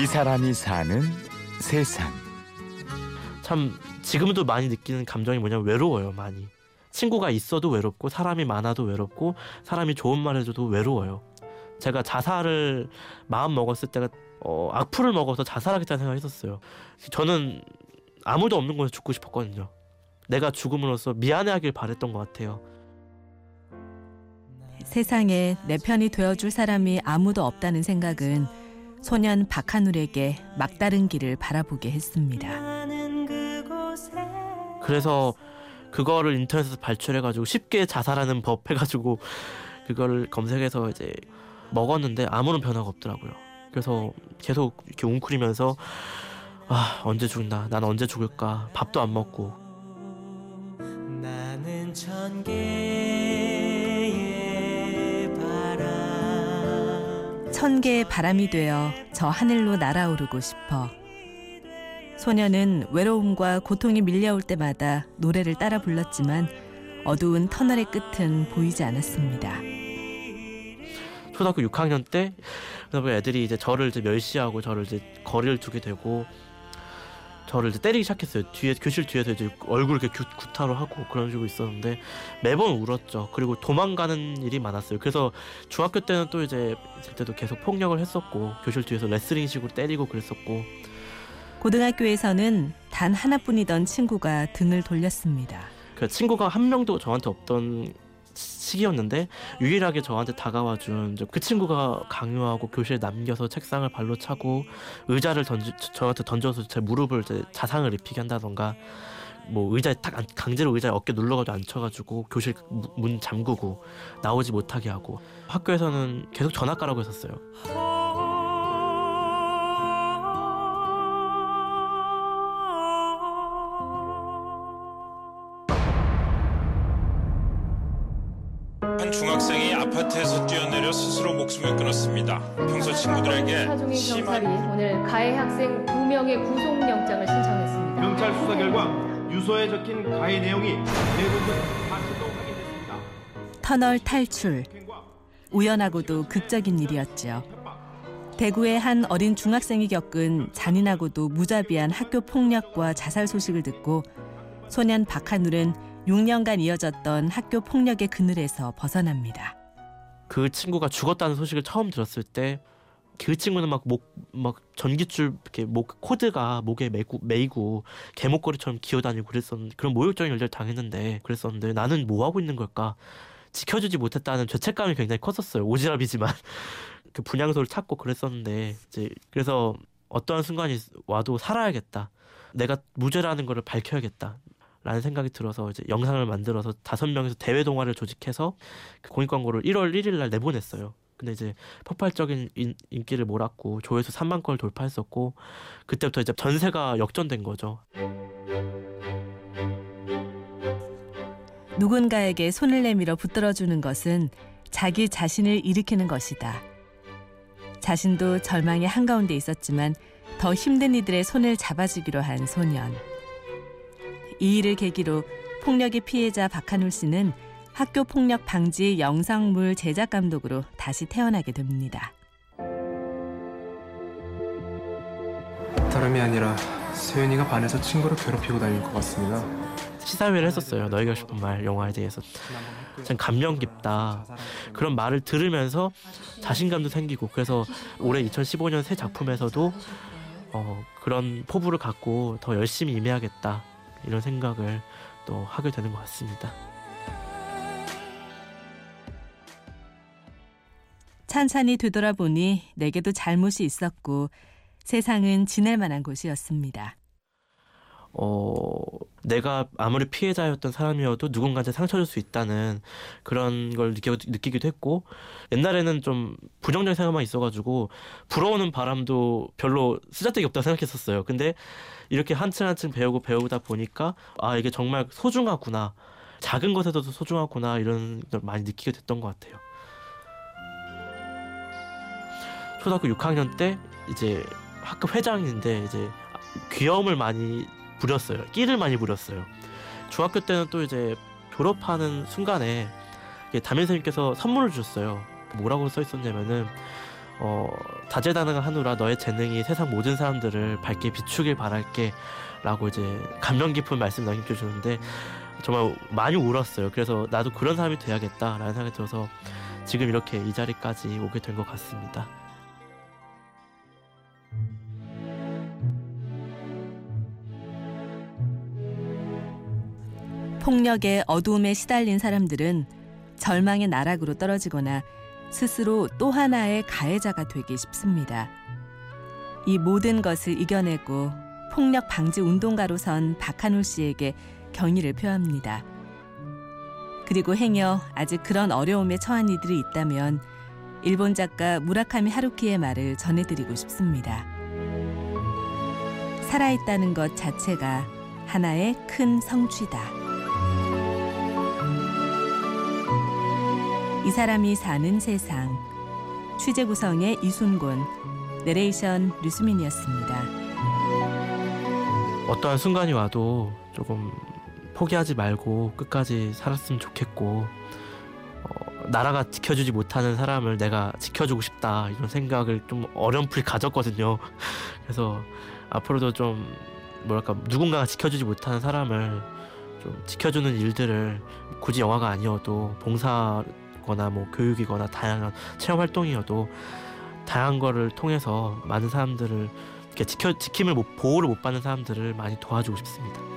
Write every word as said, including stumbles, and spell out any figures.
이 사람이 사는 세상. 참 지금도 많이 느끼는 감정이 뭐냐면 외로워요. 많이 친구가 있어도 외롭고, 사람이 많아도 외롭고, 사람이 좋은 말 해줘도 외로워요. 제가 자살을 마음 먹었을 때가 어, 악플을 먹어서 자살하겠다는 생각을 했었어요. 저는 아무도 없는 곳에서 죽고 싶었거든요. 내가 죽음으로써 미안해하길 바랬던 것 같아요. 세상에 내 편이 되어줄 사람이 아무도 없다는 생각은 소년 박하늘에게 막다른 길을 바라보게 했습니다. 그래서 그거를 인터넷에서 발췌해가지고 쉽게 자살하는 법 해가지고 그거를 검색해서 이제 먹었는데 아무런 변화가 없더라고요. 그래서 계속 이렇게 웅크리면서 아 언제 죽나, 난 언제 죽을까, 밥도 안 먹고. 나는 천 개의 바람, 천 개의 바람이 되어 저 하늘로 날아오르고 싶어. 소녀는 외로움과 고통이 밀려올 때마다 노래를 따라 불렀지만 어두운 터널의 끝은 보이지 않았습니다. 초등학교 육 학년 때 애들이 이제 저를 이제 멸시하고 저를 이제 거리를 두게 되고 저를 이제 때리기 시작했어요. 뒤에 교실 뒤에서 이제 얼굴 이렇게 구타로 하고 그런 식으로 있었는데 매번 울었죠. 그리고 도망가는 일이 많았어요. 그래서 중학교 때는 또 이제 그때도 계속 폭력을 했었고 교실 뒤에서 레슬링식으로 때리고 그랬었고. 고등학교에서는 단 하나뿐이던 친구가 등을 돌렸습니다. 그 친구가 한 명도 저한테 없던 시기였는데 유일하게 저한테 다가와준 그 친구가 강요하고 교실에 남겨서 책상을 발로 차고 의자를 던지, 저한테 던져서 제 무릎을 이제 자상을 입히게 한다던가 뭐 의자에 딱 강제로 의자에 어깨 눌러가지고 앉혀가지고 교실 문 잠그고 나오지 못하게 하고. 학교에서는 계속 전학가라고 했었어요. 한 중학생이 아파트에서 뛰어내려 스스로 목숨을 끊었습니다. 평소 친구들에게 심한... 경찰이 오늘 가해 학생 두 명의 구속영장을 신청했습니다. 경찰 수사 결과 유서에 적힌 가해 내용이 대부분 사실로 확인됐습니다. 터널 탈출, 우연하고도 극적인 일이었죠. 대구의 한 어린 중학생이 겪은 잔인하고도 무자비한 학교 폭력과 자살 소식을 듣고 소년 박하늘은 육 년간 이어졌던 학교 폭력의 그늘에서 벗어납니다. 그 친구가 죽었다는 소식을 처음 들었을 때 그 친구는 막 목 막 전기줄 이렇게 목 코드가 목에 매고, 매이고 개목걸이처럼 기어다니고 그랬었는데 그런 모욕적인 열대를 당했는데 그랬었는데 나는 뭐 하고 있는 걸까? 지켜주지 못했다는 죄책감이 굉장히 컸었어요. 오지랖이지만 그 분향소를 찾고 그랬었는데 이제 그래서 어떠한 순간이 와도 살아야겠다. 내가 무죄라는 걸 밝혀야겠다. 라는 생각이 들어서 이제 영상을 만들어서 다섯 명에서 대회 동아를 조직해서 공익 광고를 일월 일일날 내보냈어요. 근데 이제 폭발적인 인, 인기를 몰았고 조회수 삼만 건을 돌파했었고 그때부터 이제 전세가 역전된 거죠. 누군가에게 손을 내밀어 붙들어주는 것은 자기 자신을 일으키는 것이다. 자신도 절망의 한가운데 있었지만 더 힘든 이들의 손을 잡아주기로 한 소년. 이 일을 계기로 폭력의 피해자 박하늘 씨는 학교 폭력 방지 영상물 제작 감독으로 다시 태어나게 됩니다. 다름이 아니라 세윤이가 반에서 친구를 괴롭히고 다닐 것 같습니다. 시사회를 했었어요. 너희가 싶은 말 영화에 대해서. 참 감명 깊다. 그런 말을 들으면서 자신감도 생기고 그래서 올해 이천십오 년 새 작품에서도 어, 그런 포부를 갖고 더 열심히 임해야겠다. 이런 생각을 또 하게 되는 것 같습니다. 찬찬히 되돌아보니 내게도 잘못이 있었고 세상은 지낼 만한 곳이었습니다. 어, 내가 아무리 피해자였던 사람이어도 누군가한테 상처 줄 수 있다는 그런 걸 느끼, 느끼기도 했고 옛날에는 좀 부정적인 생각만 있어가지고 불어오는 바람도 별로 쓰잘데기 없다고 생각했었어요. 근데 이렇게 한층 한층 배우고 배우다 보니까 아 이게 정말 소중하구나, 작은 것에서도 소중하구나 이런 걸 많이 느끼게 됐던 것 같아요. 초등학교 육 학년 때 이제 학급 회장인데 이제 귀여움을 많이 부렸어요. 끼를 많이 부렸어요. 중학교 때는 또 이제 졸업하는 순간에 담임 선생님께서 선물을 주셨어요. 뭐라고 써 있었냐면은 어, 다재다능하느라 너의 재능이 세상 모든 사람들을 밝게 비추길 바랄게 라고 이제 감명 깊은 말씀 남겨주셨는데 정말 많이 울었어요. 그래서 나도 그런 사람이 돼야겠다 라는 생각이 들어서 지금 이렇게 이 자리까지 오게 된 것 같습니다. 폭력의 어두움에 시달린 사람들은 절망의 나락으로 떨어지거나 스스로 또 하나의 가해자가 되기 쉽습니다. 이 모든 것을 이겨내고 폭력 방지 운동가로 선 박한울 씨에게 경의를 표합니다. 그리고 행여 아직 그런 어려움에 처한 이들이 있다면 일본 작가 무라카미 하루키의 말을 전해드리고 싶습니다. 살아있다는 것 자체가 하나의 큰 성취다. 이 사람이 사는 세상. 취재 구성의 이순곤, 내레이션 류수민이었습니다. 어떠한 순간이 와도 조금 포기하지 말고 끝까지 살았으면 좋겠고 어, 나라가 지켜주지 못하는 사람을 내가 지켜주고 싶다 이런 생각을 좀 어렴풋이 가졌거든요. 그래서 앞으로도 좀 뭐랄까 누군가가 지켜주지 못하는 사람을 좀 지켜주는 일들을 굳이 영화가 아니어도 봉사 거나 뭐 교육이거나 다양한 체험 활동이어도 다양한 거를 통해서 많은 사람들을 이렇게 지켜 지킴을 못, 보호를 못 받는 사람들을 많이 도와주고 싶습니다.